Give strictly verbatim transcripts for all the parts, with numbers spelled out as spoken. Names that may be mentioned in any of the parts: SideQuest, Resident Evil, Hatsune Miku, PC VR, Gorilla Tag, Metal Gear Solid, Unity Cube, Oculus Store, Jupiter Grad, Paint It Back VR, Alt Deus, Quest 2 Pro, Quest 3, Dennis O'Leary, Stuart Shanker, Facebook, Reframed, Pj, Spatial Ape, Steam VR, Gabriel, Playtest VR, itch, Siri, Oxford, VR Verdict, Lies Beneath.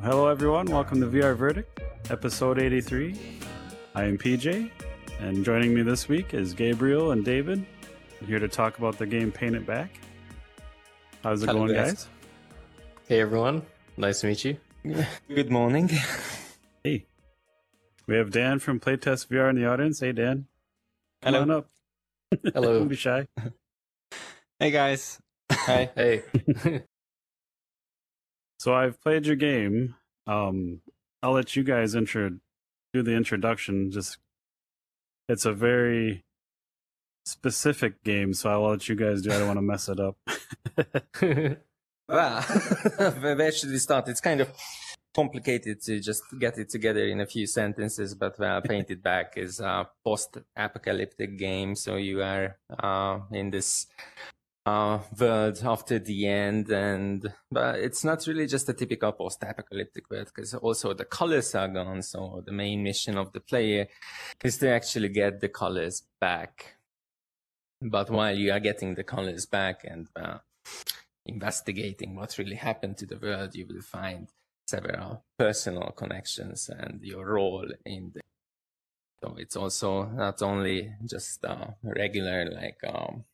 Hello everyone, welcome to V R Verdict, episode eighty-three. I am P J, and joining me this week is Gabriel and David. We're here to talk about the game Paint It Back. How's it Hello, going, guys? guys? Hey everyone, nice to meet you. Good morning. Hey. We have Dan from Playtest V R in the audience. Hey Dan. Come Hello. on up. Hello. Don't be shy. Hey guys. Hi. Hey. So I've played your game. Um, I'll let you guys intro- do the introduction. Just, it's a very specific game, so I'll let you guys do. I don't want to mess it up. Wow, where should we start? It's kind of complicated to just get it together in a few sentences, but uh, Paint It Back is a post-apocalyptic game, so you are uh, in this... Uh, world after the end, and but it's not really just a typical post-apocalyptic world, because also the colors are gone. So the main mission of the player is to actually get the colors back. But while you are getting the colors back and uh, investigating what really happened to the world, you will find several personal connections and your role in the. So it's also not only just uh, regular like. Um,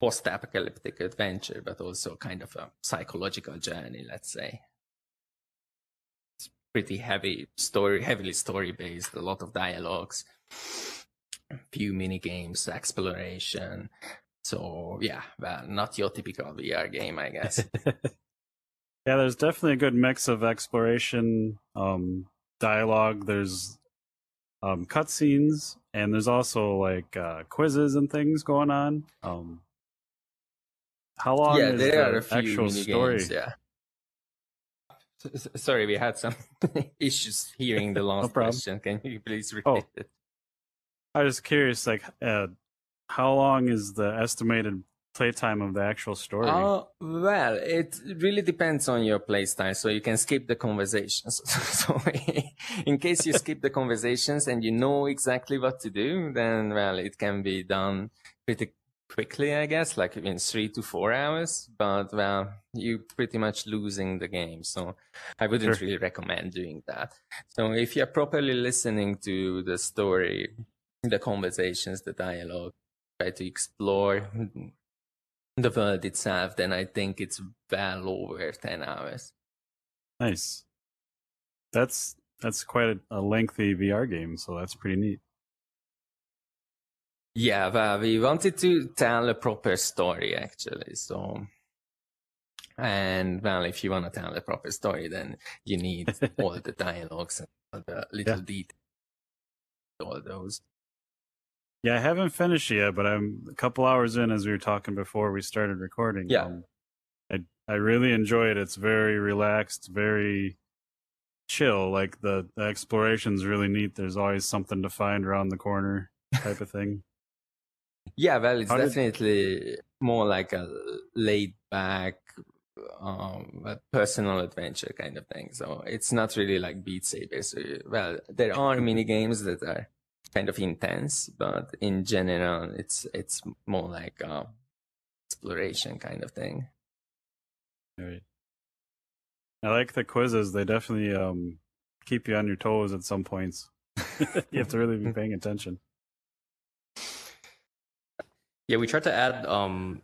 post-apocalyptic adventure, but also kind of a psychological journey, let's say. It's pretty heavy story, heavily story-based, a lot of dialogues, a few mini-games, exploration. So yeah, well, not your typical V R game, I guess. Yeah, there's definitely a good mix of exploration, um, dialogue, there's um, cutscenes, and there's also like uh, quizzes and things going on. Um, How long yeah, is there the are a few actual story? Games, yeah. Sorry, we had some issues hearing the last no question. Can you please repeat oh. it? I was curious, like, uh, how long is the estimated playtime of the actual story? Oh, well, it really depends on your playstyle, so you can skip the conversations. So in case you skip the conversations and you know exactly what to do, then, well, it can be done pretty quickly, I guess, like in three to four hours, but well, you're pretty much losing the game, so I wouldn't sure. really recommend doing that. So if you're properly listening to the story, the conversations, the dialogue, try to explore the world itself, then I think it's well over ten hours. Nice. That's that's quite a, a lengthy V R game, so that's pretty neat. Yeah, well, we wanted to tell a proper story, actually. So, and well, if you want to tell a proper story, then you need all the dialogues and all the little yeah. details, all those. Yeah, I haven't finished yet, but I'm a couple hours in, as we were talking before we started recording. Yeah, um, I I really enjoy it. It's very relaxed, very chill. Like the, the exploration's really neat. There's always something to find around the corner, type of thing. Yeah, well, it's How definitely did... more like a laid-back, um, personal adventure kind of thing. So it's not really like Beat Saber. So, well, there are mini games that are kind of intense, but in general, it's it's more like a exploration kind of thing. All right. I like the quizzes. They definitely um, keep you on your toes at some points. You have to really be paying attention. Yeah, we tried to add um,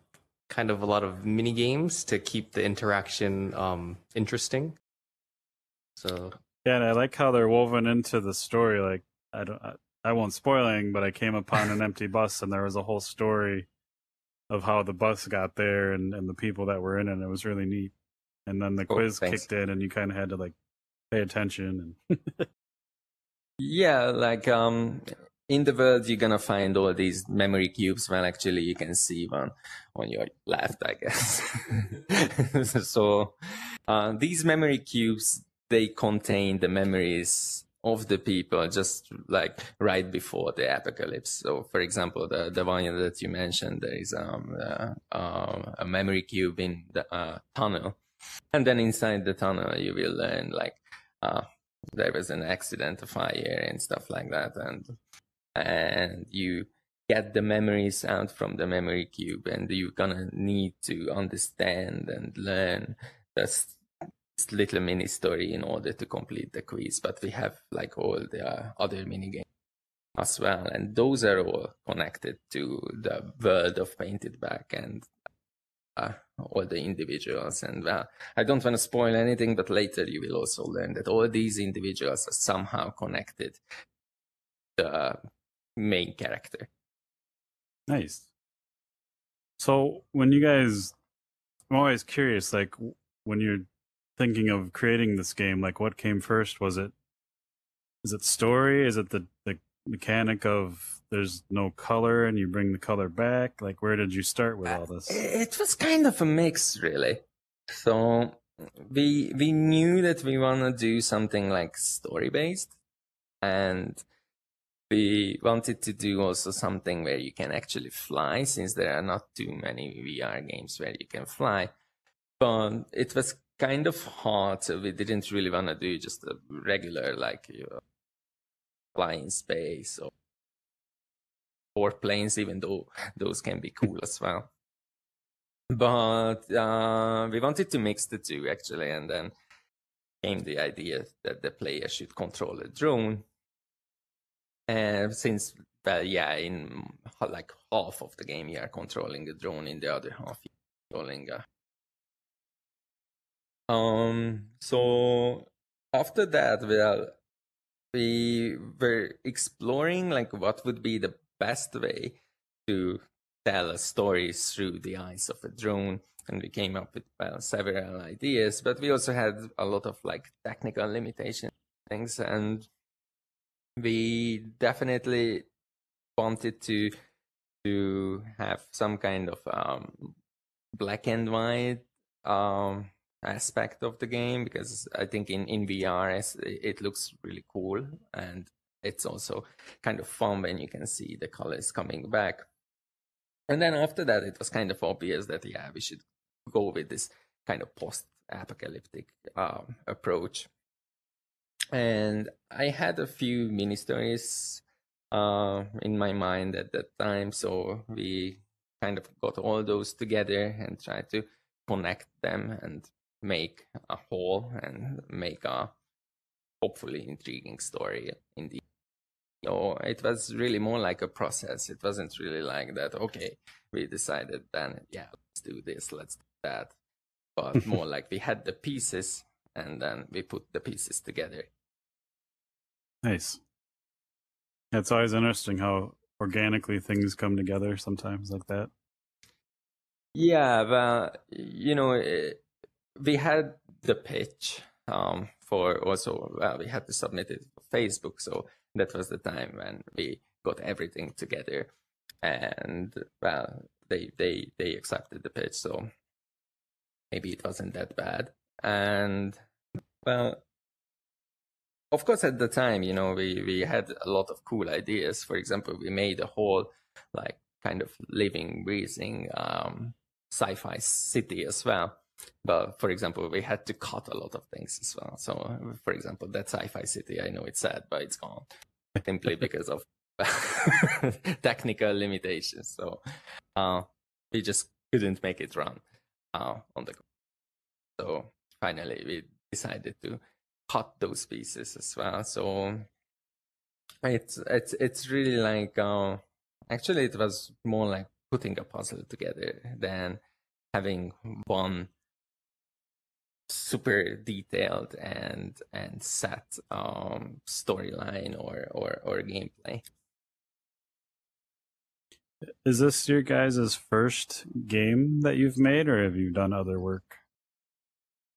kind of a lot of mini games to keep the interaction um, interesting. So yeah, and I like how they're woven into the story. Like I don't, I, I won't spoil anything, but I came upon an empty bus, and there was a whole story of how the bus got there and, and the people that were in it. It was really neat. And then the oh, quiz thanks. kicked in, and you kind of had to like pay attention. And yeah, like um. in the world, you're going to find all these memory cubes. Well, actually, you can see one on your left, I guess. So uh, these memory cubes, they contain the memories of the people just like right before the apocalypse. So, for example, the, the one that you mentioned, there is um, uh, uh, a memory cube in the uh, tunnel. And then inside the tunnel, you will learn like uh, there was an accident, a fire and stuff like that. And and you get the memories out from the memory cube, and you're gonna need to understand and learn this little mini story in order to complete the quiz. But we have like all the other mini games as well, and those are all connected to the world of Paint It Back and uh, all the individuals. And uh, I don't want to spoil anything, but later you will also learn that all these individuals are somehow connected to the main character. Nice. So when you guys, I'm always curious, like when you're thinking of creating this game, like what came first? Was it, is it story? Is it the, the mechanic of there's no color and you bring the color back? Like where did you start with all this? Uh, it was kind of a mix, really. So we, we knew that we want to do something like story based, and we wanted to do also something where you can actually fly, since there are not too many V R games where you can fly. But it was kind of hard, so we didn't really want to do just a regular, like, you know, fly in space or, or planes, even though those can be cool as well. But uh, we wanted to mix the two, actually, and then came the idea that the player should control a drone. And uh, since, well, yeah, in like half of the game you are controlling a drone, in the other half you're controlling a... Um, so after that, well, we were exploring like what would be the best way to tell a story through the eyes of a drone. And we came up with, well, several ideas, but we also had a lot of like technical limitation things, and we definitely wanted to to have some kind of um, black and white um, aspect of the game, because I think in, in V R it looks really cool, and it's also kind of fun when you can see the colors coming back. And then after that, it was kind of obvious that, yeah, we should go with this kind of post-apocalyptic um, approach. And I had a few mini stories uh, in my mind at that time, so we kind of got all those together and tried to connect them and make a whole and make a hopefully intriguing story in the... So it was really more like a process. It wasn't really like that, okay, we decided then, yeah, let's do this, let's do that. But more like we had the pieces, and then we put the pieces together. Nice. It's always interesting how organically things come together sometimes like that. Yeah, well, you know, it, we had the pitch um, for also, well, we had to submit it for Facebook. So that was the time when we got everything together, and well, they, they, they accepted the pitch. So maybe it wasn't that bad. And well, of course, at the time, you know, we, we had a lot of cool ideas. For example, we made a whole, like, kind of living, breathing um, sci-fi city as well. But, for example, we had to cut a lot of things as well. So, for example, that sci-fi city, I know it's sad, but it's gone simply because of technical limitations. So uh, we just couldn't make it run uh, on the... So finally, we decided to cut those pieces as well. So it's it's it's really like uh, actually it was more like putting a puzzle together than having one super detailed and and set um, storyline or, or or gameplay. Is this your guys' first game that you've made, or have you done other work?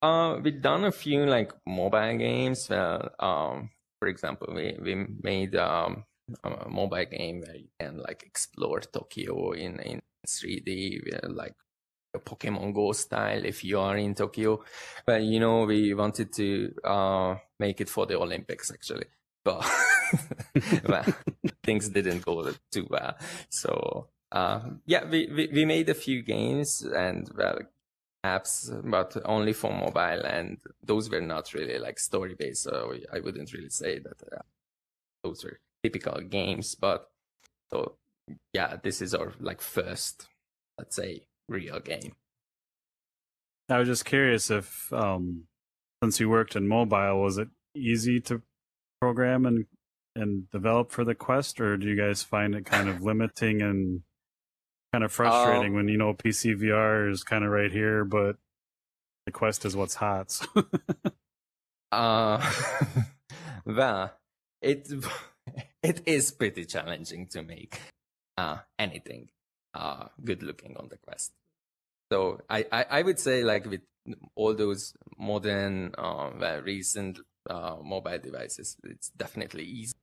Uh, we've done a few like mobile games. Uh, um, for example, we we made um, a mobile game where you can like explore Tokyo in in three D, like a Pokemon Go style. If you are in Tokyo, but you know, we wanted to uh, make it for the Olympics actually, but well, things didn't go too well. So uh, yeah, we, we we made a few games and well. apps, but only for mobile, and those were not really like story based, so I wouldn't really say that uh, those were typical games, but so yeah, this is our like first, let's say, real game. I was just curious if, um, since you worked in mobile, was it easy to program and and develop for the Quest, or do you guys find it kind of limiting and kind of frustrating um, when, you know, P C V R is kind of right here, but the Quest is what's hot? So. uh, well, it it is pretty challenging to make uh, anything uh, good looking on the Quest. So I, I, I would say, like, with all those modern, uh, well, recent uh, mobile devices, it's definitely easier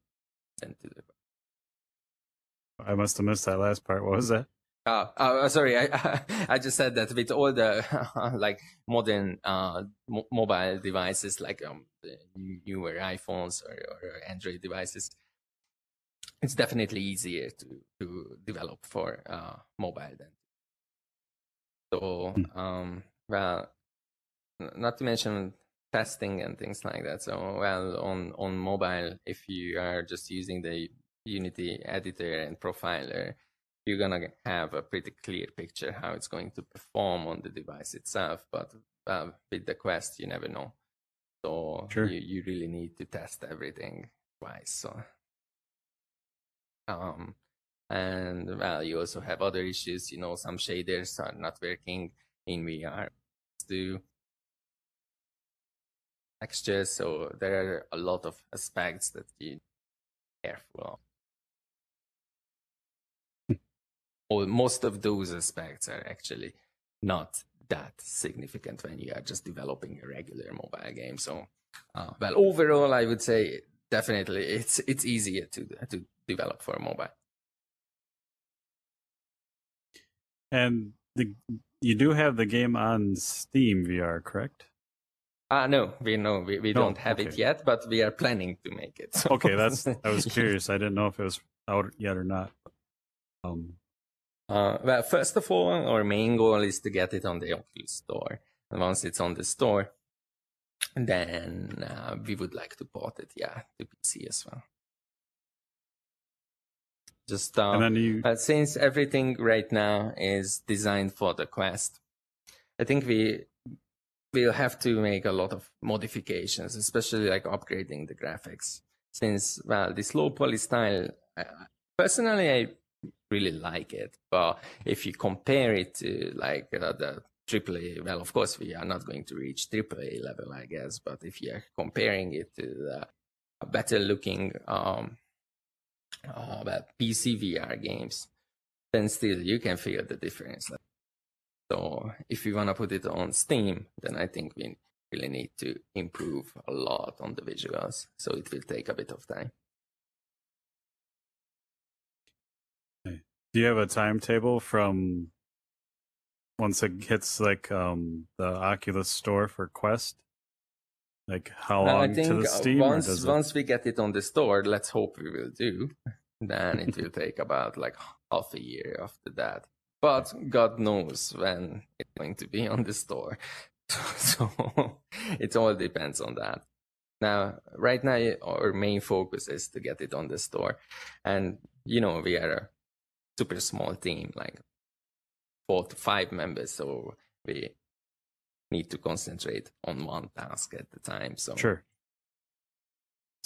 than to do. I must have missed that last part. What was that? Uh, uh, sorry, I I just said that with all the, like, modern uh, mo mobile devices, like um, the newer iPhones or, or Android devices, it's definitely easier to, to develop for uh, mobile than. So, um, well, not to mention testing and things like that. So, well, on, on mobile, if you are just using the Unity editor and profiler, you're going to have a pretty clear picture how it's going to perform on the device itself. But uh, with the Quest, you never know. So sure. you, you really need to test everything twice. So, um, and well, you also have other issues, you know, some shaders are not working in V R, do textures, so there are a lot of aspects that you careful of. Well, most of those aspects are actually not that significant when you are just developing a regular mobile game. So uh, well, overall, I would say definitely it's it's easier to to develop for mobile. And the, you do have the game on Steam V R, correct? Ah, uh, no, we no, we, we no, don't have okay. it yet, but we are planning to make it. So. Okay, that's. I was curious. I didn't know if it was out yet or not. Um, uh, well, first of all, our main goal is to get it on the Oculus Store. And once it's on the store, then uh, we would like to port it, yeah, to P C as well. Just uh, and then you... uh, since everything right now is designed for the Quest, I think we will have to make a lot of modifications, especially like upgrading the graphics. Since, well, this low poly style, uh, personally, I really like it. But if you compare it to like uh, the triple A, well, of course, we are not going to reach triple A level, I guess. But if you're comparing it to the better looking, um, Uh, but P C V R games, then still you can feel the difference. So if you want to put it on Steam, then I think we really need to improve a lot on the visuals. So it will take a bit of time. Do you have a timetable from once it hits like um, the Oculus Store for Quest? Like how well, long I think to the Steam? Once, does it... once we get it on the store, let's hope we will do. Then it will take about like half a year after that. But God knows when it's going to be on the store. So it all depends on that. Now, right now, our main focus is to get it on the store. And, you know, we are a super small team, like four to five members. So we... need to concentrate on one task at the time. So sure.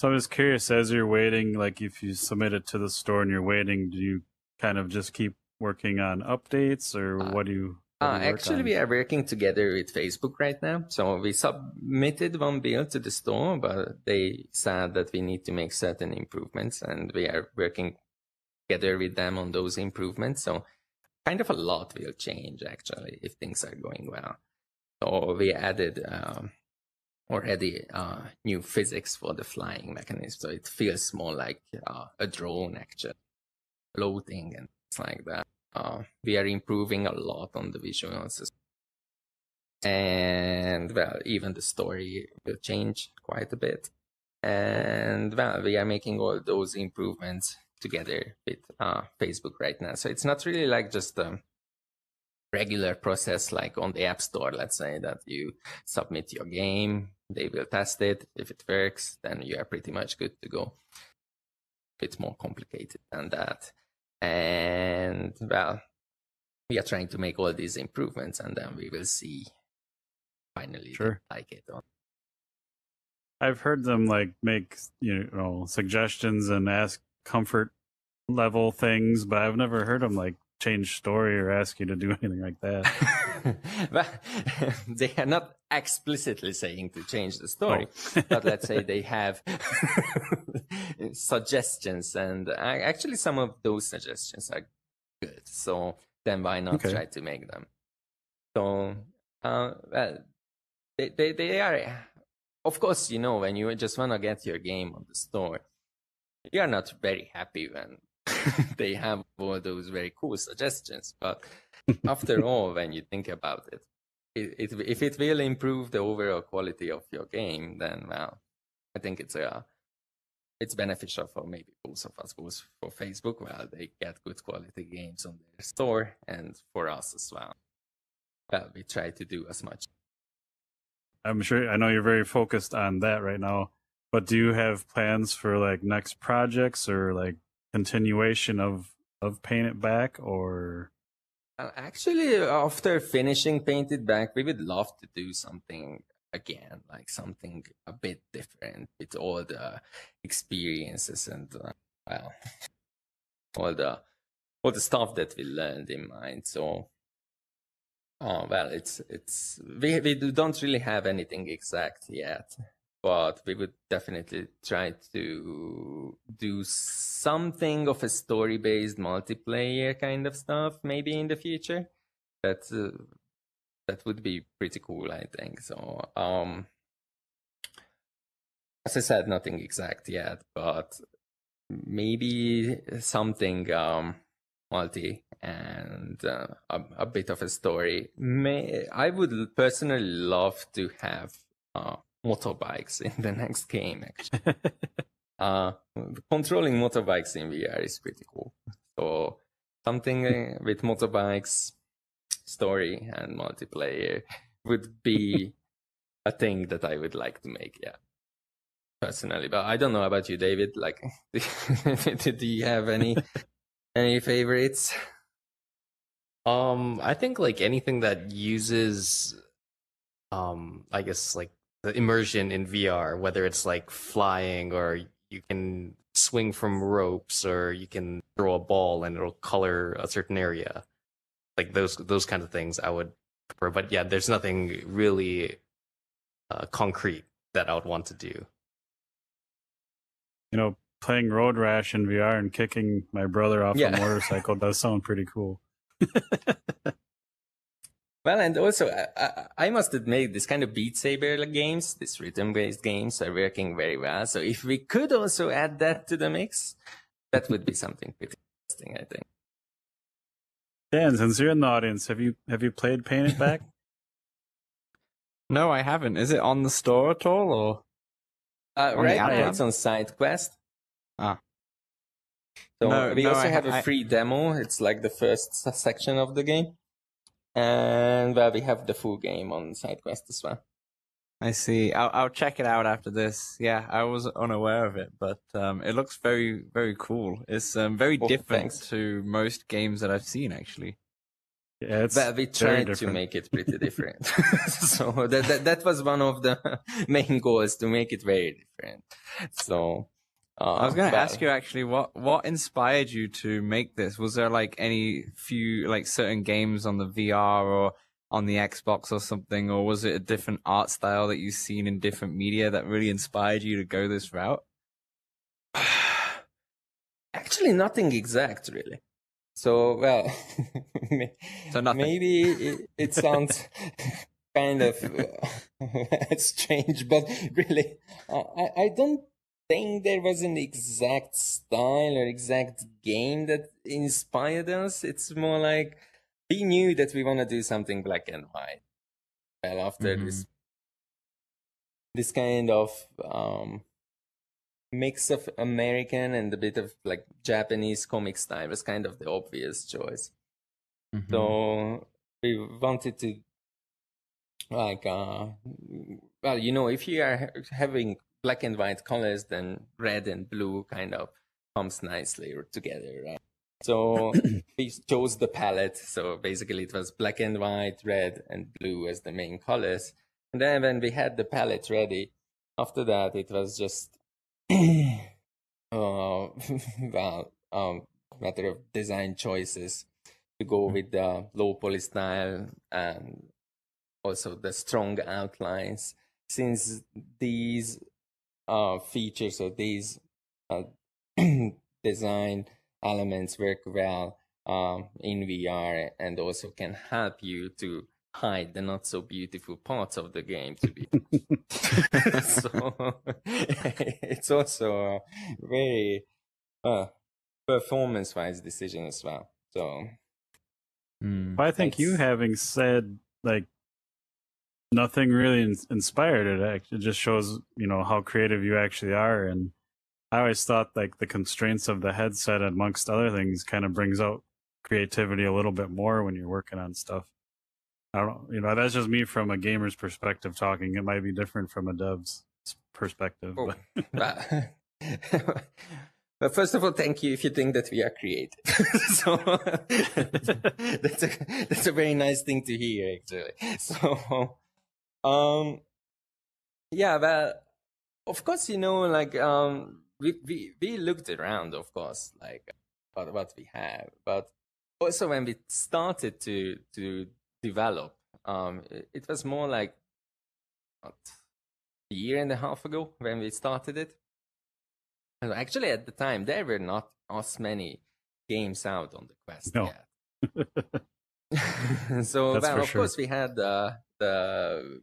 So I was curious, as you're waiting, like if you submit it to the store and you're waiting, do you kind of just keep working on updates, or uh, what do you? What uh, do you actually, on? We are working together with Facebook right now. So we submitted one build to the store, but they said that we need to make certain improvements, and we are working together with them on those improvements. So kind of a lot will change actually if things are going well. So we added um, already uh, new physics for the flying mechanism, so it feels more like uh, a drone actually, floating and things like that. Uh, we are improving a lot on the visuals, and well, even the story will change quite a bit. And well, we are making all those improvements together with uh, Facebook right now. So it's not really like just um, regular process like on the App Store, let's say, that you submit your game, they will test it. If it works, then you are pretty much good to go. bit more complicated than that. And well, we are trying to make all these improvements, and then we will see finally sure. if they like it or not. I've heard them like make, you know, suggestions and ask comfort level things, but I've never heard them like change story or ask you to do anything like that. But they are not explicitly saying to change the story, oh. but let's say they have suggestions, and actually some of those suggestions are good. So then why not okay. try to make them? So uh, well, they, they, they are, of course, you know, when you just want to get your game on the store, you are not very happy when they have all those very cool suggestions. But after all, when you think about it, it, it, if it will improve the overall quality of your game, then well, I think it's a, it's beneficial for maybe both of us. Both for Facebook, well, they get good quality games on their store, and for us as well. Well, we try to do as much. I'm sure, I know you're very focused on that right now, but do you have plans for like next projects or like continuation of of Paint It Back? Or actually, after finishing Paint It Back, we would love to do something again, like something a bit different with all the experiences and uh, well, all the all the stuff that we learned in mind. So oh well, it's it's we we don't really have anything exact yet, but we would definitely try to do something of a story-based multiplayer kind of stuff, maybe in the future. That uh, that would be pretty cool, I think. So, um, as I said, nothing exact yet, but maybe something um, multi and uh, a, a bit of a story. May I would personally love to have. Uh, motorbikes in the next game, actually. uh, controlling motorbikes in V R is pretty cool. So something uh, with motorbikes, story, and multiplayer would be a thing that I would like to make, yeah, personally. But I don't know about you, David. Like, do you have any any favorites? Um, I think like anything that uses, um, I guess like. the immersion in V R, whether it's like flying or you can swing from ropes or you can throw a ball and it'll color a certain area, like those those kind of things I would prefer. But yeah, there's nothing really uh, concrete that I would want to do. You know, playing Road Rash in V R and kicking my brother off yeah. a motorcycle does sound pretty cool. Well, and also, I, I must admit, this kind of Beat Saber games, these rhythm-based games are working very well. So if we could also add that to the mix, that would be something pretty interesting, I think. Dan, since you're in the audience, have you have you played Paint It Back? No, I haven't. Is it on the store at all? Or uh, right now, it's on SideQuest. Ah. So no, we no, also I have, have a free I... demo. It's like the first section of the game. And well, we have the full game on SideQuest as well. I see. I'll, I'll check it out after this. Yeah, I was unaware of it, but um, it looks very, very cool. It's um, very oh, different thanks. to most games that I've seen, actually. Yeah, it's but we tried to make it pretty different. So that, that that was one of the main goals, to make it very different. So uh, I was going to but... ask you actually, what what inspired you to make this? Was there like any few like certain games on the V R or on the Xbox or something, or was it a different art style that you've seen in different media that really inspired you to go this route? Actually, nothing exact, really. So well, so nothing. Maybe it, it sounds kind of strange, but really, I I don't. I think there was an exact style or exact game that inspired us. It's more like we knew that we want to do something black and white. Well, after mm-hmm. this this kind of um, mix of American and a bit of like Japanese comic style was kind of the obvious choice. Mm-hmm. So we wanted to like uh, well, you know, if you are having black and white colors, then red and blue kind of comes nicely together, right? So we chose the palette. So basically it was black and white, red and blue as the main colors. And then when we had the palette ready, after that, it was just, uh, well, um, matter of design choices to go with the low poly style and also the strong outlines, since these uh, features or these uh, design elements work well um, in V R and also can help you to hide the not so beautiful parts of the game, to be honest. So it's also a very uh, performance wise decision as well. So mm. well, I think it's... you having said like nothing really in inspired it. Actually, it just shows, you know, how creative you actually are. And I always thought like the constraints of the headset, amongst other things, kind of brings out creativity a little bit more when you're working on stuff. I don't know, you know, that's just me from a gamer's perspective talking. It might be different from a dev's perspective. Oh, but. Well, first of all, thank you if you think that we are creative. So that's a that's a very nice thing to hear, actually. So, um, yeah, well, of course, you know, like um, we we we looked around, of course, like what what we have, but also when we started to to develop, um it was more like what, a year and a half ago when we started it. And actually at the time there were not as many games out on the Quest no. yet. So that's well of sure. course we had uh, the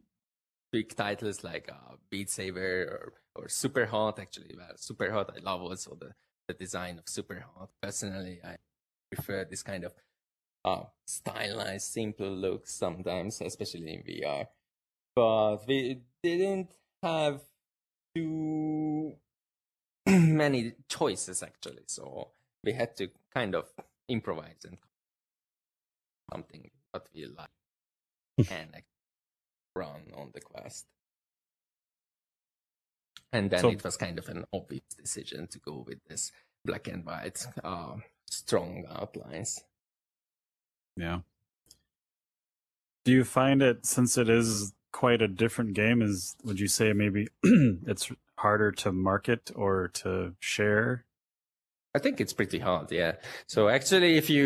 big titles like uh, Beat Saber or, or Superhot. Actually well, Superhot, I love also the, the design of Superhot. Personally I prefer this kind of Uh, stylized, simple looks sometimes, especially in V R. But we didn't have too many choices, actually. So we had to kind of improvise and something that we like and like, run on the Quest. And then so, it was kind of an obvious decision to go with this black and white, uh, strong outlines. Yeah. Do you find it, since it is quite a different game, is would you say maybe it's harder to market or to share? I think it's pretty hard, yeah. So actually, if you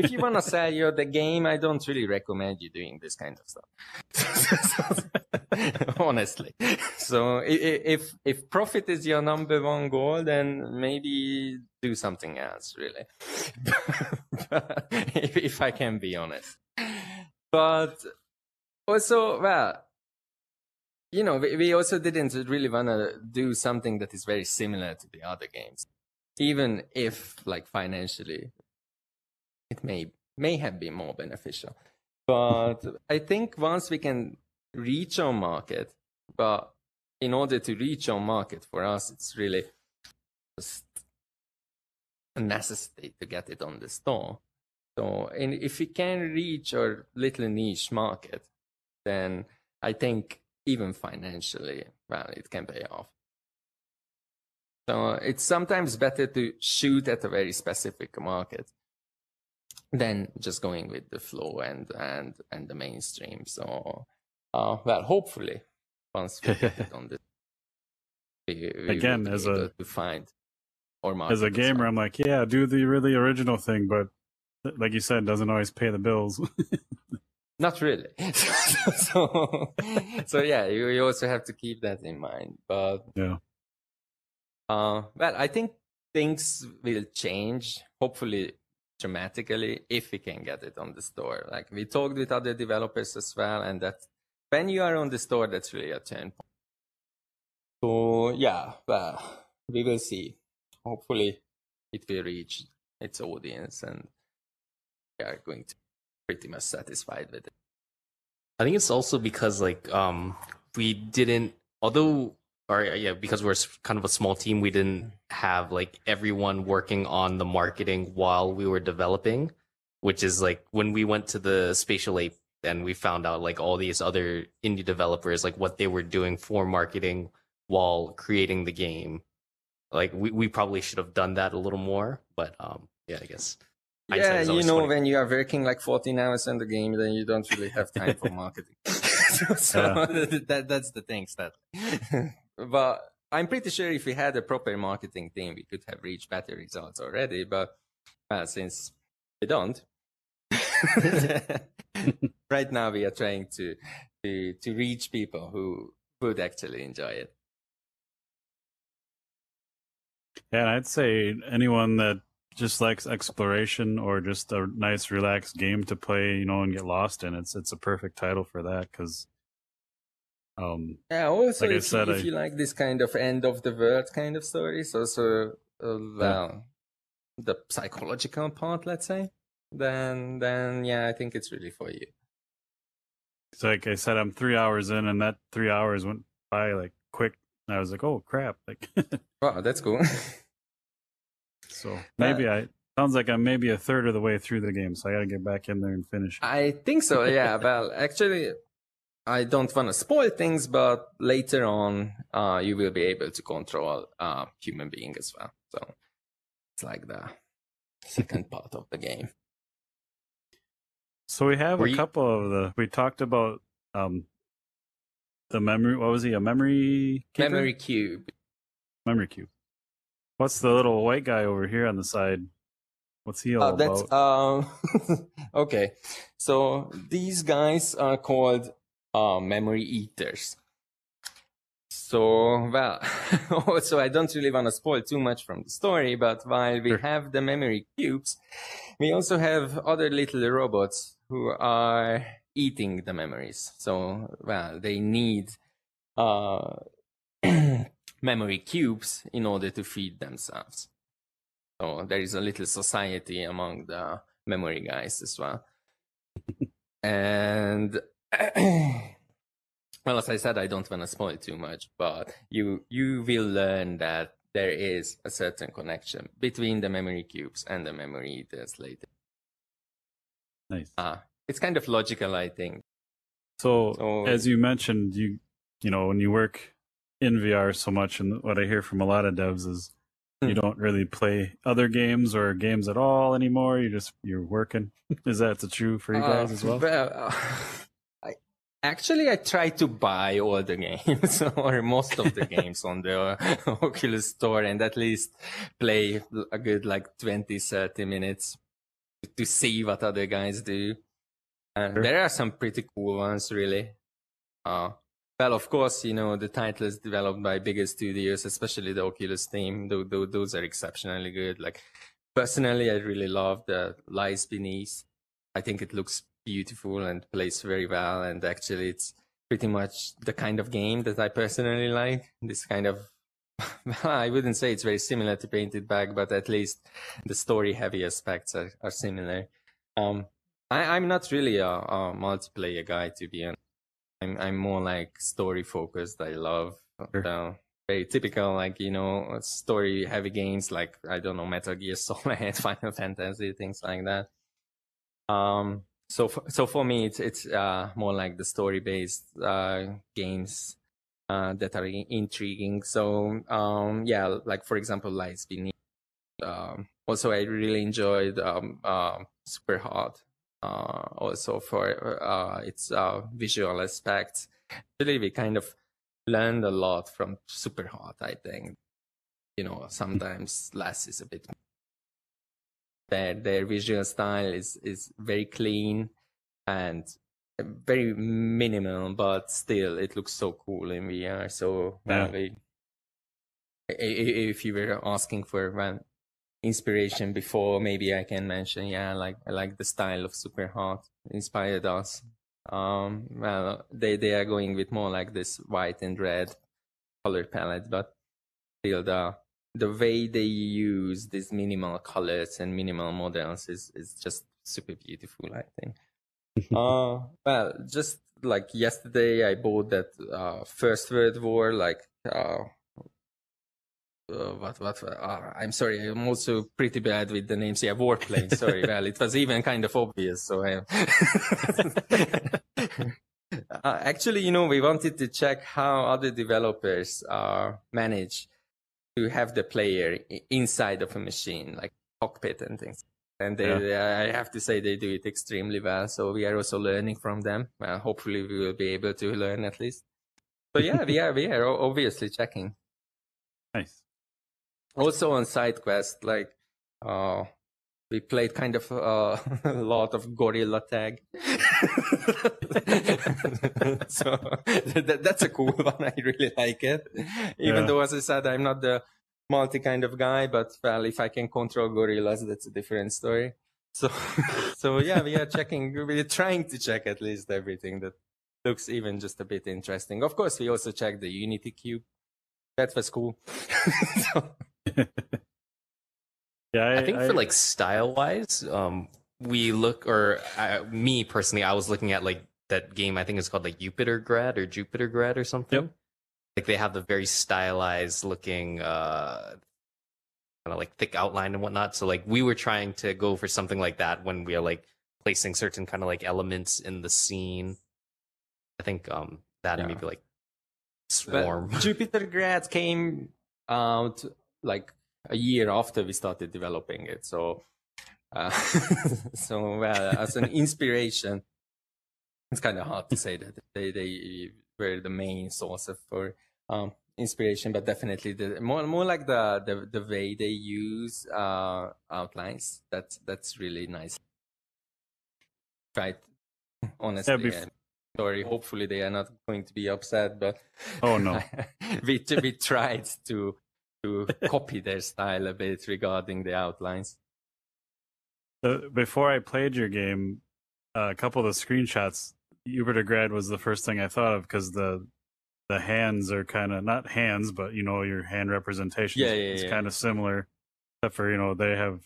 if you want to sell your the game, I don't really recommend you doing this kind of stuff. Honestly, so if if profit is your number one goal, then maybe do something else, really. if, if I can be honest, but also well. You know, we, we also didn't really want to do something that is very similar to the other games, even if, like, financially, it may may have been more beneficial. But I think once we can reach our market, but in order to reach our market, for us, it's really just a necessity to get it on the store. So, and if we can reach our little niche market, then I think even financially, well, it can pay off. So it's sometimes better to shoot at a very specific market than just going with the flow and and and the mainstream. So, uh, well, hopefully, once we get it on this, we, we again as a to find or market as a gamer, well. I'm like, yeah, do the really original thing, but like you said, doesn't always pay the bills. Not really. so, so, so yeah, you, you also have to keep that in mind. But yeah, uh, well, I think things will change, hopefully dramatically, if we can get it on the store. Like we talked with other developers as well, and that when you are on the store, that's really a turn point. So yeah, well, we will see. Hopefully, it will reach its audience, and we are going to. Pretty much satisfied with it. I think it's also because like um we didn't, although or yeah because we're kind of a small team, we didn't have like everyone working on the marketing while we were developing, which is like when we went to the Spatial Ape and we found out like all these other indie developers, like what they were doing for marketing while creating the game. Like we, we probably should have done that a little more, but um, yeah, I guess. Yeah, you know, twenty when you are working like fourteen hours in the game, then you don't really have time for marketing. so so yeah. that that's the thing, Stat. But I'm pretty sure if we had a proper marketing team, we could have reached better results already. But uh, since we don't, right now we are trying to to to reach people who would actually enjoy it. Yeah, I'd say anyone that just likes exploration or just a nice relaxed game to play, you know, and get lost in, it's it's a perfect title for that, because um yeah, also like if, I said, if I, you like this kind of end of the world kind of stories, also uh, well, yeah. the psychological part, let's say, then then yeah, I think it's really for you. It's like I said, I'm three hours in, and that three hours went by like quick, and I was like, oh crap, like wow, that's cool. So maybe I sounds like I'm maybe a third of the way through the game, so I gotta get back in there and finish it. I think so, yeah. Well, actually, I don't want to spoil things, but later on, uh, you will be able to control uh human being as well. So it's like the second part of the game. So we have Were a you... couple of the we talked about um the memory. What was he? A memory keeper? Memory cube. Memory cube. What's the little white guy over here on the side? What's he all uh, that's, about? Um, okay, so these guys are called uh, memory eaters. So, well, also I don't really want to spoil too much from the story, but while we have the memory cubes, we also have other little robots who are eating the memories. So, well, they need... Uh, memory cubes in order to feed themselves. So there is a little society among the memory guys as well. And well, as I said, I don't want to spoil too much, but you you will learn that there is a certain connection between the memory cubes and the memory eaters later. Nice. Uh, it's kind of logical, I think. So, so as you mentioned, you you know, when you work in V R so much, and what I hear from a lot of devs is you don't really play other games or games at all anymore. You just you're working. Is that the true for you guys uh, as well? Well, uh, I, actually, I try to buy all the games or most of the games on the uh, Oculus Store, and at least play a good like twenty, thirty minutes to see what other guys do. And sure. There are some pretty cool ones, really. Uh, Well, of course, you know, the titles developed by bigger studios, especially the Oculus team, th th those are exceptionally good. Like, personally, I really love the Lies Beneath. I think it looks beautiful and plays very well. And actually, it's pretty much the kind of game that I personally like. This kind of, I wouldn't say it's very similar to Paint It Back, but at least the story-heavy aspects are, are similar. Um, I, I'm not really a, a multiplayer guy, to be honest. I'm, I'm more like story focused. I love sure. uh, very typical, like, you know, story heavy games like, I don't know, Metal Gear Solid, Final Fantasy, things like that. Um, so, f so for me, it's, it's uh, more like the story based uh, games uh, that are intriguing. So, um, yeah, like, for example, Lies Beneath. Um, also, I really enjoyed um, uh, Superhot. Uh, also for uh, its uh, visual aspects. Actually, we kind of learned a lot from Superhot, I think. You know, sometimes less is a bit more. Their, their visual style is, is very clean and very minimal, but still, it looks so cool in V R. So, yeah. we, if you were asking for... Well, inspiration before, maybe I can mention, yeah, like like the style of Superhot inspired us. Um, well, they they are going with more like this white and red color palette, but still the the way they use these minimal colors and minimal models is is just super beautiful, I think. uh, well, just like yesterday, I bought that uh, First World War, like. Uh, Uh, what, what, uh, I'm sorry, I'm also pretty bad with the names. Yeah, Warplane, sorry. Well, it was even kind of obvious, so I... uh, actually, you know, we wanted to check how other developers uh, manage to have the player inside of a machine, like cockpit and things. And they, yeah. they, I have to say they do it extremely well. So we are also learning from them. Well, hopefully we will be able to learn at least. So yeah, we are, we are obviously checking. Nice. Also on SideQuest, like, uh, we played kind of uh, a lot of Gorilla Tag. So that, that's a cool one. I really like it. Even yeah. though, as I said, I'm not the multi kind of guy, but well, if I can control gorillas, that's a different story. So, so yeah, we are checking, we're trying to check at least everything that looks even just a bit interesting. Of course, we also checked the Unity Cube. That was cool. So. Yeah, I, I think I, for like style-wise, um, we look, or I, me personally, I was looking at like that game. I think it's called like Jupiter Grad or Jupiter Grad or something. Yep. Like they have the very stylized looking, uh, kind of like thick outline and whatnot. So like we were trying to go for something like that when we are like placing certain kind of like elements in the scene. I think um that yeah. and maybe like Swarm. Well, Jupiter Grad came out like a year after we started developing it, so uh, so well, as an inspiration, it's kind of hard to say that they they were the main source of, for um, inspiration, but definitely the more more like the the, the way they use uh, outlines. That's that's really nice, right? Honestly, yeah, before- sorry. Hopefully they are not going to be upset, but oh no, we we tried to. to copy their style a bit regarding the outlines. So before I played your game, uh, a couple of the screenshots, Jupiter Grad was the first thing I thought of because the the hands are kind of, not hands, but you know, your hand representation yeah, yeah, is yeah. kind of similar, except for, you know, they have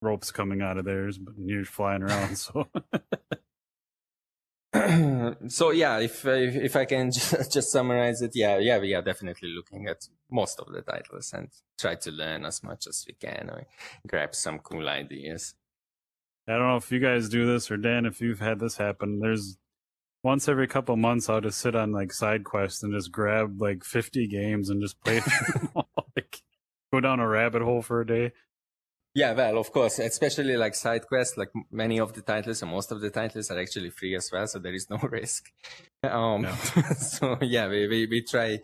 ropes coming out of theirs, but you're flying around, so... So yeah, if, if if I can just, just summarize it, yeah, yeah, we are definitely looking at most of the titles and try to learn as much as we can or grab some cool ideas. I don't know if you guys do this or Dan, if you've had this happen. There's once every couple months I'll just sit on like SideQuest and just grab like fifty games and just play through them all. Like, go down a rabbit hole for a day. Yeah, well, of course, especially like SideQuest, like many of the titles and most of the titles are actually free as well, so there is no risk. Um, no. So yeah, we, we, we try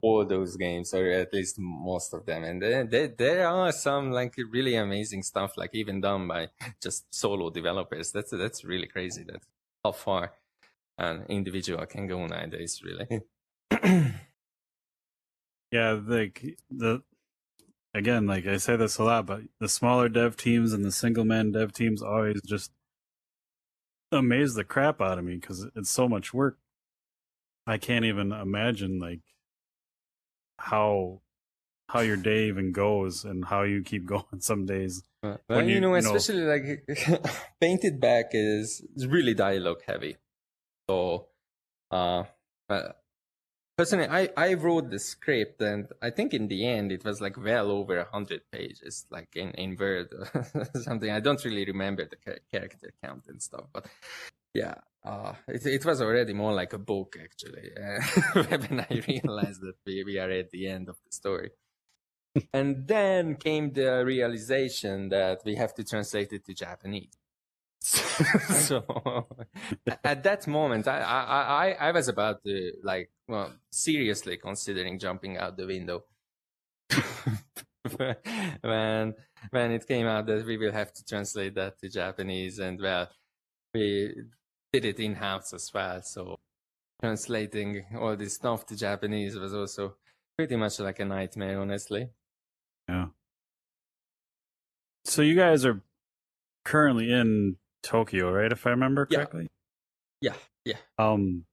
all those games, or at least most of them. And there, there, there are some like really amazing stuff, like even done by just solo developers. That's, that's really crazy that how far an individual can go nowadays, really. Yeah, like the... Again, like I say this a lot, but the smaller dev teams and the single man dev teams always just amaze the crap out of me because it's so much work. I can't even imagine like how how your day even goes and how you keep going some days. Well, when you, you know, especially know... like Paint It Back is really dialogue heavy. So, uh, uh personally, I, I wrote the script, and I think in the end it was like well over one hundred pages, like in, in Word or something. I don't really remember the char- character count and stuff, but yeah, uh, it, it was already more like a book, actually, uh, when I realized that we, we are at the end of the story. And then came the realization that we have to translate it to Japanese. So at that moment, I, I, I, I was about to, like, well, seriously considering jumping out the window when when it came out that we will have to translate that to Japanese, and well, we did it in house as well. So translating all this stuff to Japanese was also pretty much like a nightmare, honestly. Yeah. So you guys are currently in Tokyo, right? If I remember correctly. Yeah. Yeah. Yeah. Um,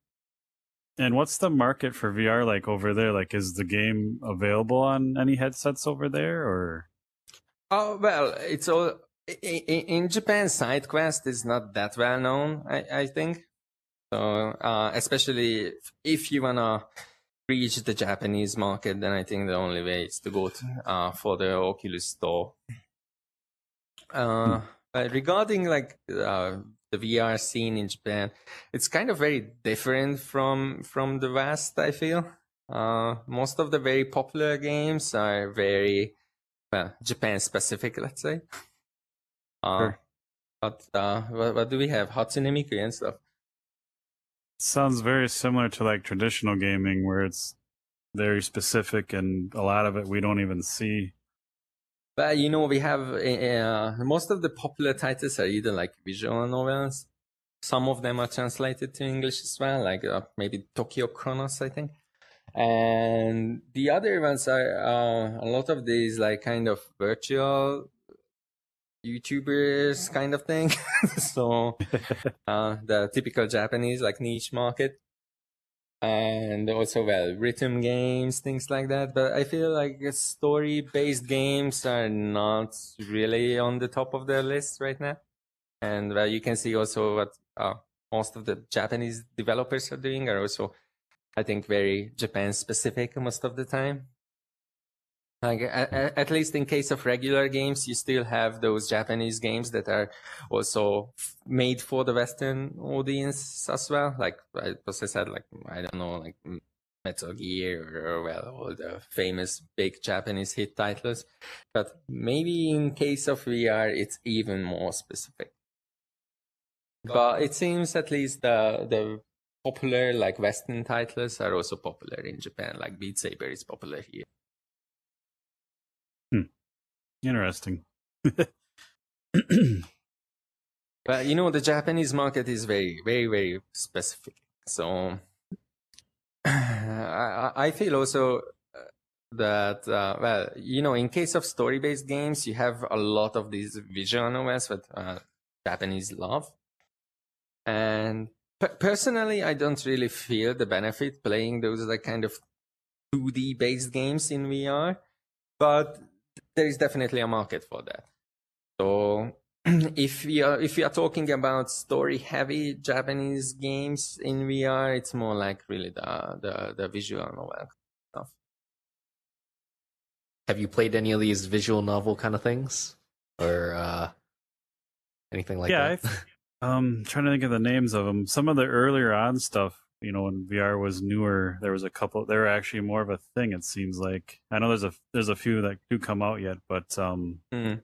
and what's the market for V R like over there? Like, is the game available on any headsets over there, or? Oh well, it's all in Japan. SideQuest is not that well known, I, I think. So, uh, especially if you wanna reach the Japanese market, then I think the only way is to go to, uh, for the Oculus Store. Uh. Hmm. Uh, regarding like uh, the V R scene in Japan, it's kind of very different from from the West, I feel. Uh, most of the very popular games are very well, Japan specific, let's say. Uh, sure. But uh, what, what do we have? Hatsune Miku and stuff. Sounds very similar to like traditional gaming, where it's very specific, and a lot of it we don't even see. But you know, we have uh, most of the popular titles are either like visual novels. Some of them are translated to English as well, like uh, maybe Tokyo Chronos, I think. And the other ones are uh, a lot of these like kind of virtual YouTubers kind of thing. So uh, the typical Japanese like niche market. And also, well, rhythm games, things like that. But I feel like story-based games are not really on the top of their list right now. And well, you can see also what uh, most of the Japanese developers are doing are also, I think, very Japan-specific most of the time. Like, at, at least in case of regular games, you still have those Japanese games that are also made for the Western audience as well. Like, as I said, like, I don't know, like Metal Gear or, well, all the famous big Japanese hit titles. But maybe in case of V R, it's even more specific. But it seems at least the, the popular, like, Western titles are also popular in Japan. Like, Beat Saber is popular here. Interesting. But you know, the Japanese market is very, very, very specific. So I, I feel also that, uh, well, you know, in case of story-based games, you have a lot of these visual novels that uh, Japanese love. And per personally, I don't really feel the benefit playing those like kind of two D-based games in V R. But there is definitely a market for that. So if you are, if you are talking about story-heavy Japanese games in V R, it's more like really the, the, the visual novel stuff. Have you played any of these visual novel kind of things? Or uh, anything like yeah, that? Yeah, I'm um, trying to think of the names of them. Some of the earlier on stuff, you know, when V R was newer, there was a couple. They were actually more of a thing, it seems like. I know there's a there's a few that do come out yet, but um, mm.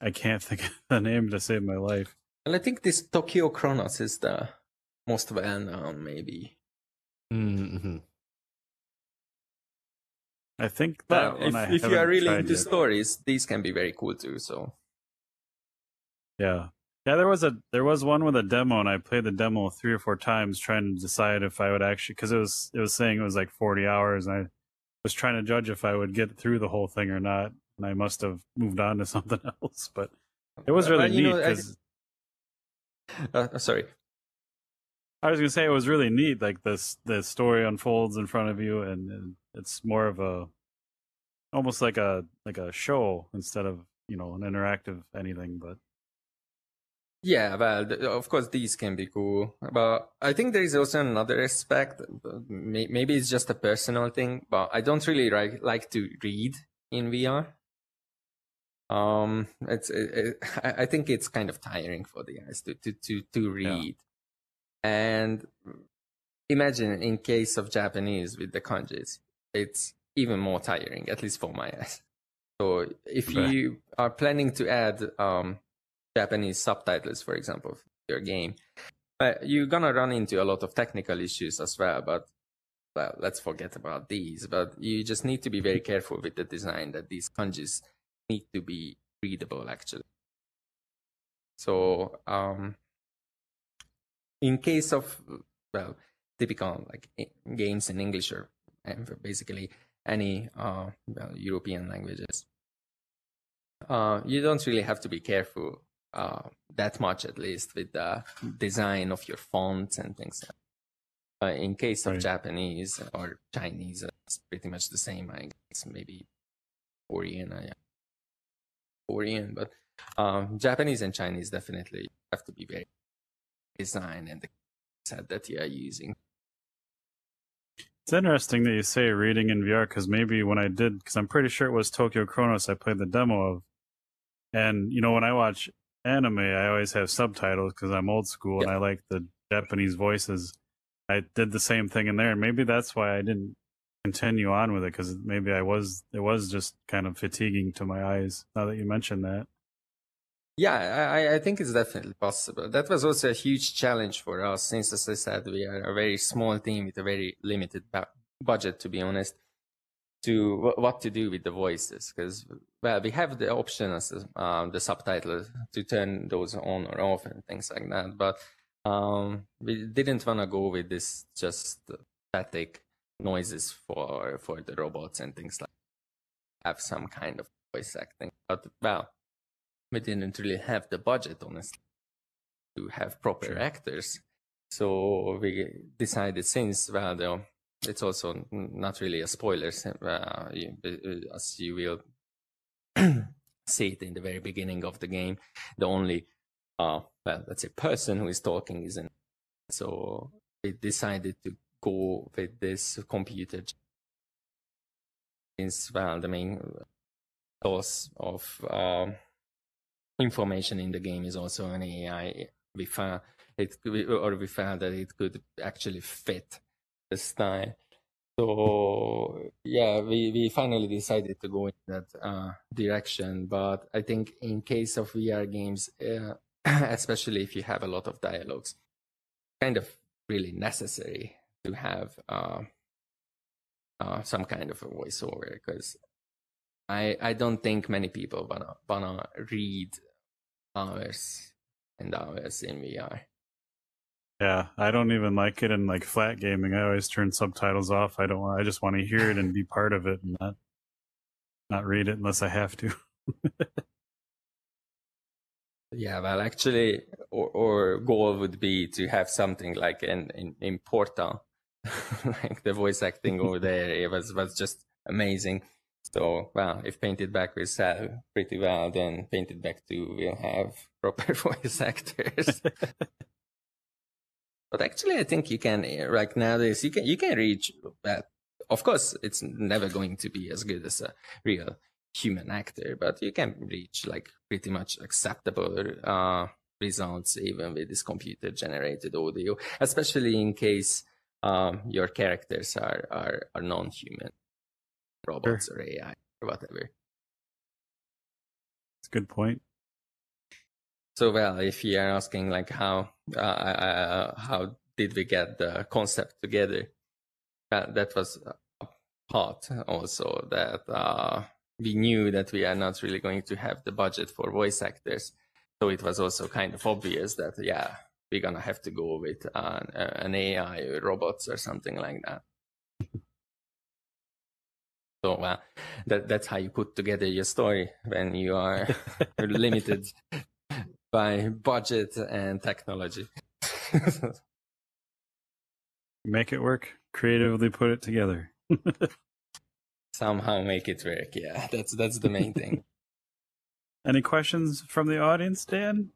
I can't think of the name to save my life. And I think this Tokyo Chronos is the most well known, maybe. Mm-hmm. I think that. But if I if you are really into yet. stories, these can be very cool too. So. Yeah. Yeah, there was a there was one with a demo, and I played the demo three or four times trying to decide if I would actually, because it was it was saying it was like forty hours, and I was trying to judge if I would get through the whole thing or not, and I must have moved on to something else. But it was really but, neat. Know, I, uh, sorry, I was gonna say it was really neat. Like this, the story unfolds in front of you, and, and it's more of a almost like a like a show instead of you know an interactive anything, but. Yeah, well, of course, these can be cool. But I think there is also another aspect. Maybe it's just a personal thing, but I don't really like to read in V R. Um, it's, it, it, I think it's kind of tiring for the eyes to, to, to, to read. Yeah. And imagine in case of Japanese with the kanjis, it's even more tiring, at least for my eyes. So if you are planning to add... Um, Japanese subtitles, for example, for your game, but you're gonna run into a lot of technical issues as well. But well, let's forget about these. But you just need to be very careful with the design that these kanjis need to be readable, actually. So, um, in case of well, typical like games in English or basically any uh, well, European languages, uh, you don't really have to be careful. Uh, that much, at least, with the design of your fonts and things. Uh, in case of right. Japanese or Chinese, it's pretty much the same. I guess maybe Korean, I Korean, but um, Japanese and Chinese definitely have to be very design and the set that you are using. It's interesting that you say reading in V R because maybe when I did, because I'm pretty sure it was Tokyo Chronos I played the demo of, and you know when I watch. Anime, I always have subtitles because I'm old school, yeah. And I like the Japanese voices. I did the same thing in there. Maybe that's why I didn't continue on with it, because maybe I was it was just kind of fatiguing to my eyes. Now that you mentioned that, yeah, I, I think it's definitely possible. That was also a huge challenge for us, since, as I said, we are a very small team with a very limited budget, to be honest, to what to do with the voices, because, well, we have the option as um, the subtitles to turn those on or off and things like that, but um, we didn't want to go with this just static noises for for the robots and things like that. Have some kind of voice acting, but well, we didn't really have the budget, honestly, to have proper sure. actors. So we decided, since, well, the it's also not really a spoiler, uh, you, as you will see it in the very beginning of the game. The only, uh, well, let's say, person who is talking isn't. So we decided to go with this computer. Since, well, the main source of uh, information in the game is also an A I. We found it, or we found that it could actually fit this time. So yeah, we, we finally decided to go in that uh, direction. But I think in case of V R games, uh, especially if you have a lot of dialogues, kind of really necessary to have uh, uh, some kind of a voiceover, because I I don't think many people wanna wanna read hours and hours in V R. Yeah, I don't even like it in like flat gaming. I always turn subtitles off. I don't want, I just want to hear it and be part of it and not not read it unless I have to. Yeah, well, actually, or, or goal would be to have something like in in, in Portal, like the voice acting over there. It was was just amazing. So, well, if Paint It Back will sell pretty well, then Paint It Back two will have proper voice actors. But actually, I think you can, like nowadays, you can you can reach that. Of course, it's never going to be as good as a real human actor, but you can reach like pretty much acceptable uh, results even with this computer-generated audio, especially in case um, your characters are are, are non-human, robots sure. or A I or whatever. That's a good point. So, well, if you are asking like how uh, uh, how did we get the concept together, uh, that was a part also that uh, we knew that we are not really going to have the budget for voice actors. So it was also kind of obvious that, yeah, we're going to have to go with uh, an A I or robots or something like that. So well, uh, that, that's how you put together your story when you are limited by budget and technology. Make it work. Creatively put it together. Somehow make it work. Yeah, that's that's the main thing. Any questions from the audience, Dan?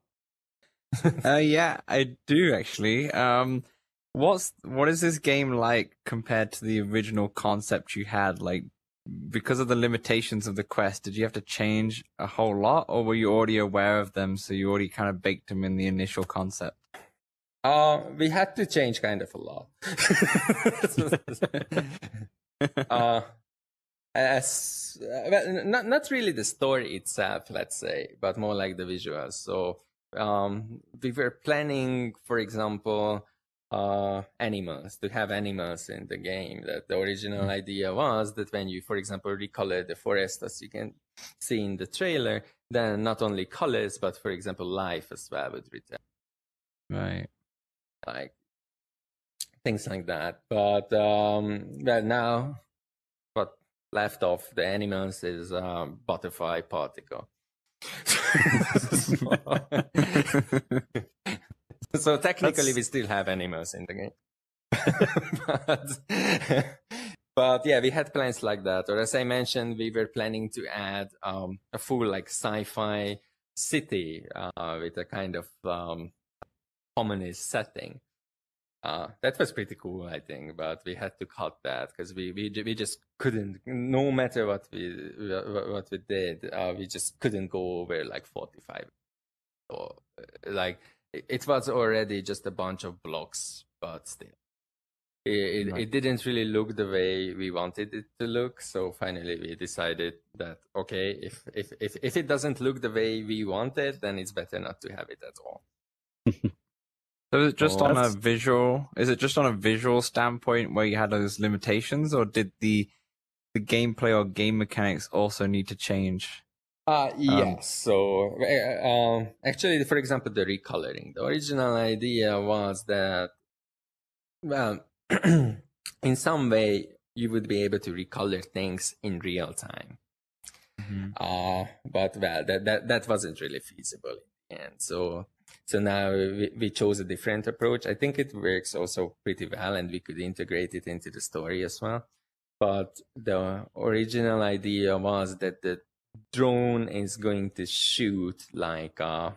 uh, yeah, I do actually. Um, what's what is this game like compared to the original concept you had? Like, because of the limitations of the Quest, did you have to change a whole lot, or were you already aware of them, so you already kind of baked them in the initial concept? Uh, we had to change kind of a lot. uh, as, well, not, not really the story itself, let's say, but more like the visuals. So um, we were planning, for example, uh animals, to have animals in the game. That the original idea was that when you, for example, recolor the forest, as you can see in the trailer, then not only colors but, for example, life as well would return, right? Like things like that. But um well, now what left off the animals is uh butterfly particle. So technically, That's... we still have animals in the game. but, but yeah, we had plans like that. Or as I mentioned, we were planning to add um, a full like sci-fi city uh, with a kind of um, communist setting. Uh, that was pretty cool, I think. But we had to cut that because we, we we just couldn't. No matter what we what we did, uh, we just couldn't go over like forty-five or like. It was already just a bunch of blocks, but still, It, right. It didn't really look the way we wanted it to look. So finally we decided that, okay, if, if, if, if it doesn't look the way we want it, then it's better not to have it at all. So is it just well, on that's... a visual, is it just on a visual standpoint where you had those limitations, or did the, the gameplay or game mechanics also need to change? Uh, yes. Um, so uh, um, actually, for example, the recoloring, the original idea was that, well, in some way, you would be able to recolor things in real time. Mm-hmm. uh, but well, that, that, that wasn't really feasible. And so, so now we, we chose a different approach. I think it works also pretty well, and we could integrate it into the story as well. But the original idea was that the drone is going to shoot like uh,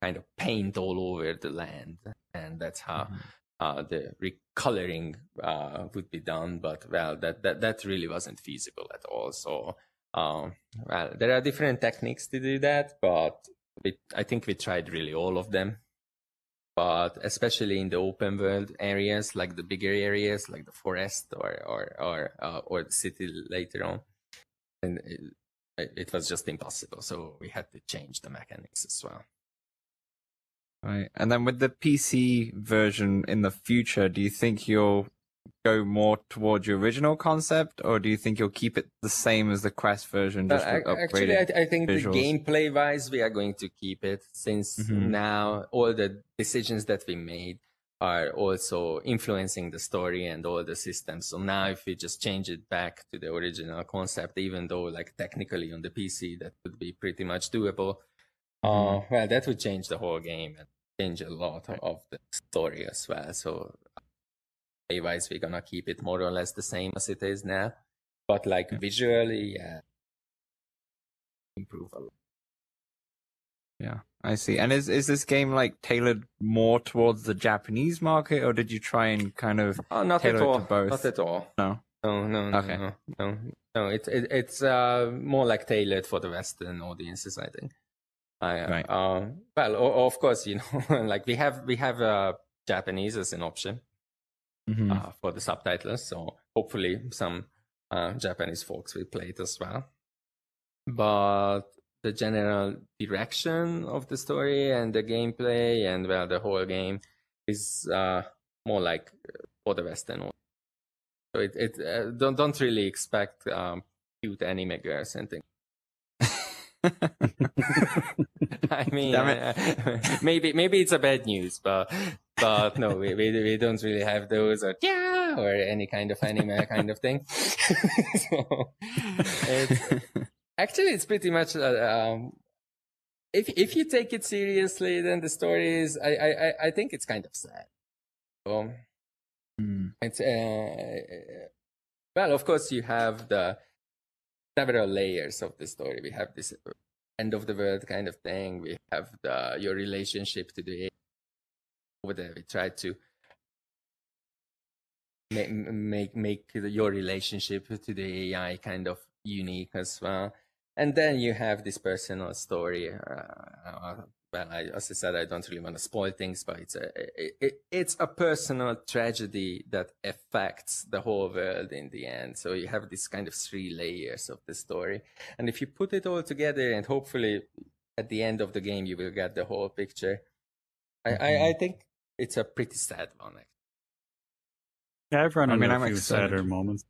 kind of paint all over the land. And that's how... Mm-hmm. Uh, the recoloring uh, would be done, but well, that, that, that really wasn't feasible at all. So, um, well, there are different techniques to do that, but we, I think we tried really all of them. But especially in the open world areas, like the bigger areas, like the forest or or or uh, or the city later on, and it, it was just impossible. So we had to change the mechanics as well. Right. And then with the P C version in the future, do you think you'll go more towards your original concept, or do you think you'll keep it the same as the Quest version? Just uh, with actually, I, I think visuals? The gameplay-wise, we are going to keep it, since mm-hmm. now all the decisions that we made are also influencing the story and all the systems. So now if we just change it back to the original concept, even though like technically on the P C, that would be pretty much doable. Uh, well, that would change the whole game and change a lot of, of the story as well. So, otherwise, we're going to keep it more or less the same as it is now. But, like, yeah. visually, yeah, improve a lot. Yeah, I see. And is, is this game, like, tailored more towards the Japanese market, or did you try and kind of uh, not tailor at all. It to both? Not at all. No? No, no, no, okay. no, no. No, it, it, it's uh, more, like, tailored for the Western audiences, I think. I, right. uh, well, o of course, you know, like we have we have uh, Japanese as an option mm-hmm. uh, for the subtitles, so hopefully some uh, Japanese folks will play it as well. But the general direction of the story and the gameplay and well, the whole game is uh, more like for the Western world. So it, it uh, don't don't really expect um, cute anime girls and things. I mean, uh, maybe maybe it's a bad news, but but no, we we, we don't really have those or yeah or any kind of anime kind of thing. So it's, actually, it's pretty much uh, um, if if you take it seriously, then the story is I I I think it's kind of sad. So mm. it's uh, well, of course, you have the several layers of the story. We have this end of the world kind of thing. We have the, your relationship to the over there. We try to make make make your relationship to the A I kind of unique as well. And then you have this personal story. Uh, well, I, as I said, I don't really want to spoil things, but it's a it, it's a personal tragedy that affects the whole world in the end. So you have this kind of three layers of the story, and if you put it all together, and hopefully at the end of the game you will get the whole picture. Mm-hmm. I, I I think it's a pretty sad one. Actually. Yeah, I've run. I mean, I like sadder moments.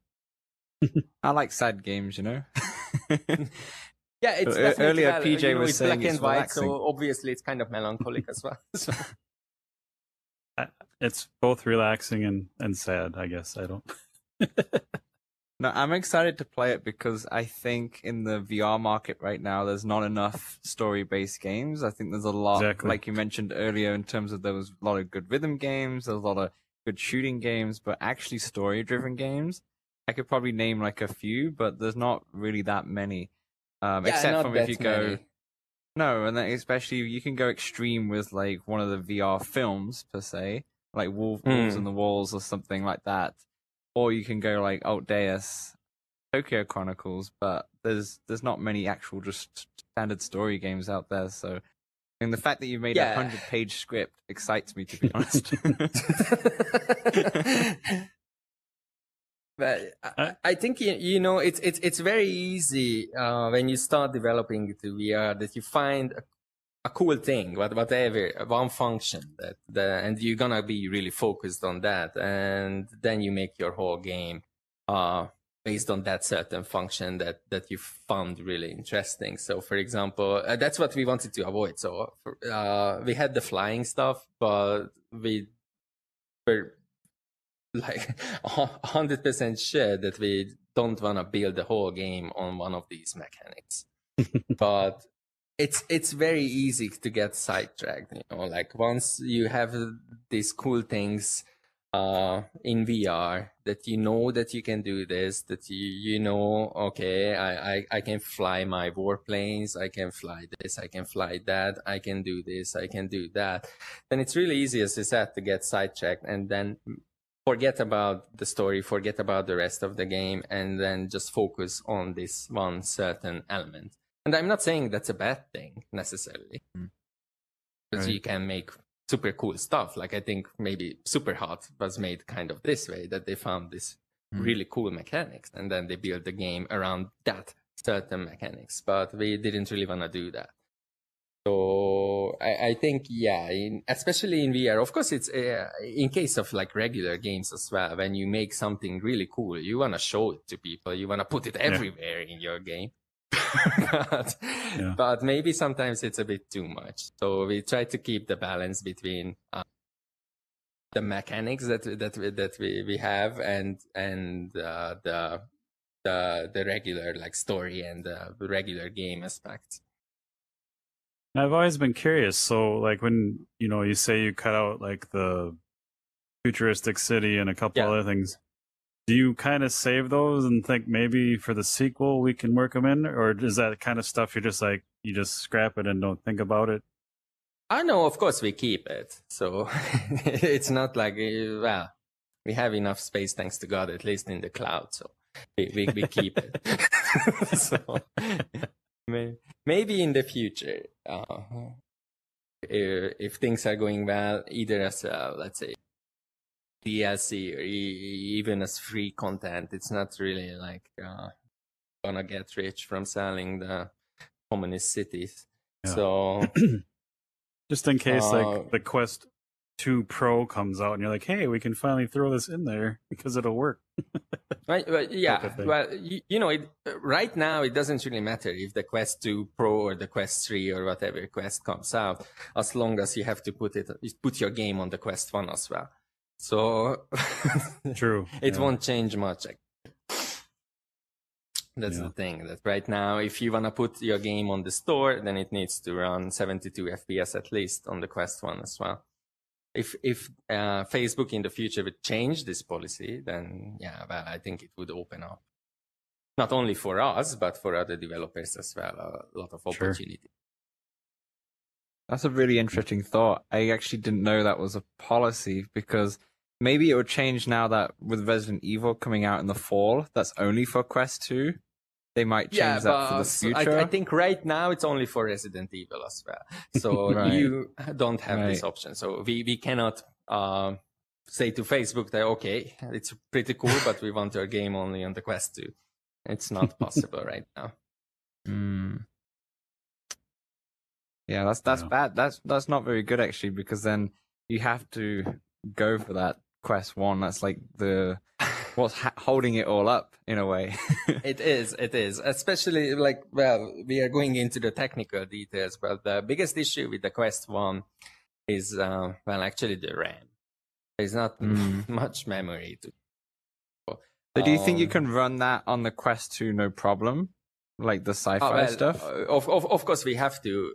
I like sad games, you know. Yeah, it's so definitely earlier. P J you know, was it's saying black and white, relaxing. So obviously it's kind of melancholic as well. So. It's both relaxing and and sad, I guess. I don't. No, I'm excited to play it because I think in the V R market right now, there's not enough story-based games. I think there's a lot, exactly. like you mentioned earlier, in terms of there was a lot of good rhythm games, there's a lot of good shooting games, but actually story-driven games, I could probably name like a few, but there's not really that many. Um, yeah, except for if you go, many. no, and then especially you can go extreme with like one of the V R films per se, like Wolf, mm. Wolves on the Walls or something like that, or you can go like Alt Deus, Tokyo Chronicles, but there's there's not many actual just standard story games out there, so. And the fact that you made yeah. a hundred page script excites me, to be honest. But I, I think, you know, it's, it's, it's very easy uh, when you start developing the V R that you find a, a cool thing, whatever, one function, that the, and you're going to be really focused on that. And then you make your whole game uh, based on that certain function that, that you found really interesting. So, for example, uh, that's what we wanted to avoid. So uh, we had the flying stuff, but we were... like one hundred percent sure that we don't want to build the whole game on one of these mechanics. But it's it's very easy to get sidetracked, you know, like once you have these cool things uh in V R that you know that you can do this, that you you know, okay, I, I I can fly my warplanes, I can fly this, I can fly that, I can do this, I can do that, then it's really easy, as I said, to get sidetracked and then forget about the story, forget about the rest of the game, and then just focus on this one certain element. And I'm not saying that's a bad thing necessarily, because right. you can make super cool stuff. Like I think maybe Superhot was made kind of this way, that they found this mm. really cool mechanics, and then they built the game around that certain mechanics. But we didn't really want to do that. So I, I think, yeah, in, especially in V R, of course, it's uh, in case of like regular games as well, when you make something really cool, you want to show it to people. You want to put it everywhere yeah. in your game. but, yeah. but maybe sometimes it's a bit too much. So we try to keep the balance between uh, the mechanics that, that, that we, we have and, and uh, the, the, the regular like story and the regular game aspect. I've always been curious. So, like, when, you know, you say you cut out, like, the futuristic city and a couple yeah. other things, do you kind of save those and think maybe for the sequel we can work them in? Or is that kind of stuff you're just, like, you just scrap it and don't think about it? I know, of course, we keep it. So, it's not like, well, we have enough space, thanks to God, at least in the cloud. So, we, we, we keep it. so... Maybe in the future, uh, if things are going well, either as a, let's say, D L C or e even as free content, it's not really like uh, gonna get rich from selling the communist cities. Yeah. So, just in case, uh, like the Quest two Pro comes out, and you're like, hey, we can finally throw this in there because it'll work. Right, but yeah, well, you, you know, it, right now it doesn't really matter if the Quest two Pro or the Quest three or whatever Quest comes out, as long as you have to put it, put your game on the Quest one as well. So true, it yeah. won't change much. That's yeah. the thing. That right now, if you wanna put your game on the store, then it needs to run seventy-two F P S at least on the Quest one as well. If if uh, Facebook in the future would change this policy, then yeah, well, I think it would open up not only for us but for other developers as well a lot of opportunity. Sure. That's a really interesting thought. I actually didn't know that was a policy, because maybe it would change now that with Resident Evil coming out in the fall, that's only for Quest two. They might change yeah, that but for the future. I, I think right now it's only for Resident Evil as well. So right. you don't have right. this option. So we, we cannot uh, say to Facebook that, okay, it's pretty cool, but we want your game only on the Quest two. It's not possible right now. Mm. Yeah, that's that's yeah. bad. That's that's not very good, actually, because then you have to go for that Quest one. That's like the... what's ha holding it all up in a way. It is, it is. Especially like, well, we are going into the technical details, but the biggest issue with the Quest one is, uh, well, actually the RAM. There's not mm. much memory. To... So do you um, think you can run that on the Quest two no problem? Like the sci-fi oh, well, stuff? Of, of, of course, we have to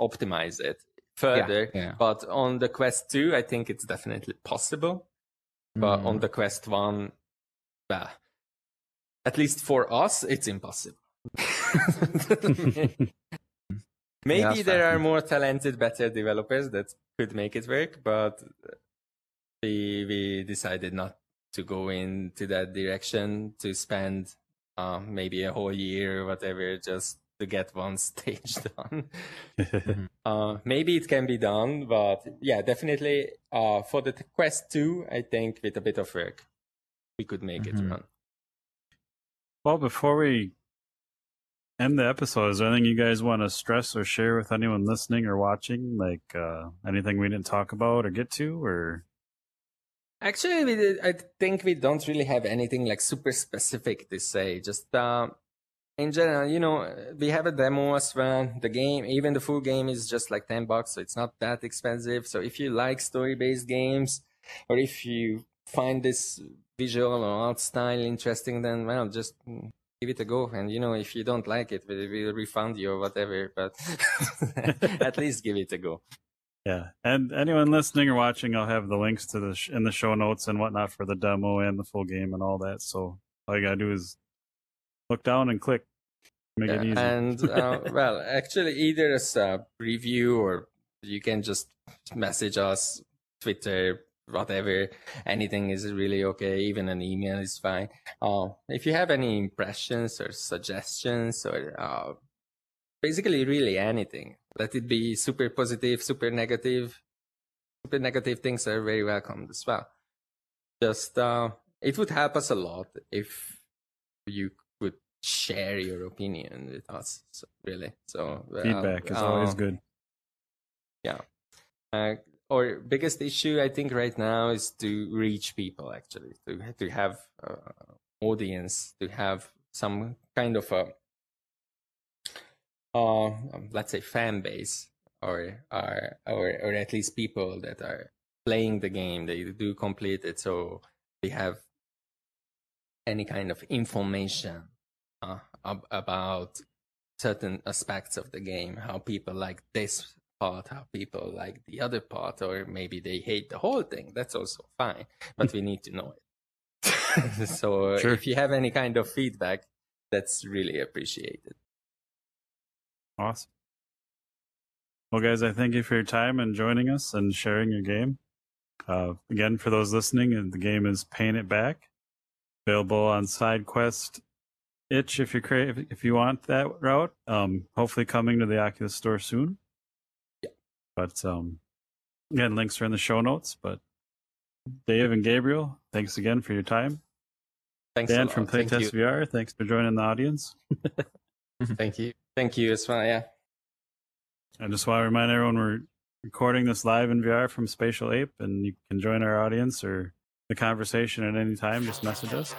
optimize it further, yeah, yeah. but on the Quest two, I think it's definitely possible. But mm. on the Quest one, well, at least for us, it's impossible. Maybe yeah, there are more talented, better developers that could make it work, but we, we decided not to go into that direction, to spend uh, maybe a whole year or whatever just to get one stage done. uh, maybe it can be done, but yeah, definitely uh, for the Quest two, I think with a bit of work, we could make mm-hmm. it run. Well, before we end the episode, is there anything you guys want to stress or share with anyone listening or watching? Like uh, anything we didn't talk about or get to? Or actually, we did, I think we don't really have anything like super specific to say. Just uh, in general, you know, we have a demo as well. The game, even the full game, is just like ten bucks, so it's not that expensive. So if you like story-based games, or if you find this visual or art style interesting, then well, just give it a go. And you know, if you don't like it, we will refund you or whatever, but at least give it a go. Yeah. And anyone listening or watching, I'll have the links to the sh in the show notes and whatnot for the demo and the full game and all that. So all you gotta do is look down and click. Make yeah, it easy. And uh, well, actually, either as a preview, or you can just message us, Twitter, whatever, anything is really okay. Even an email is fine. Uh, if you have any impressions or suggestions, or uh, basically really anything, let it be super positive, super negative. Super negative things are very welcomed as well. Just uh, it would help us a lot if you could share your opinion with us. So, really, so well, feedback is um, always good. Yeah. Uh, Or biggest issue I think right now is to reach people, actually, to to have an uh, audience, to have some kind of a, uh, let's say, fan base, or or or or at least people that are playing the game. They do complete it, so we have any kind of information uh, ab about certain aspects of the game, how people like this part, how people like the other part, or maybe they hate the whole thing. That's also fine, but we need to know it. So sure. If you have any kind of feedback, that's really appreciated. Awesome. Well, guys, I thank you for your time and joining us and sharing your game. Uh, again, for those listening, the game is Paint It Back, available on SideQuest, Itch, if you crave, if you want that route. Um, hopefully coming to the Oculus Store soon. But um, again, links are in the show notes. But Dave and Gabriel, thanks again for your time. Thanks, Dan from Playtest V R. Thanks for joining the audience. Thank you. Thank you as well. Yeah. I just want to remind everyone we're recording this live in V R from Spatial Ape, and you can join our audience or the conversation at any time. Just message us.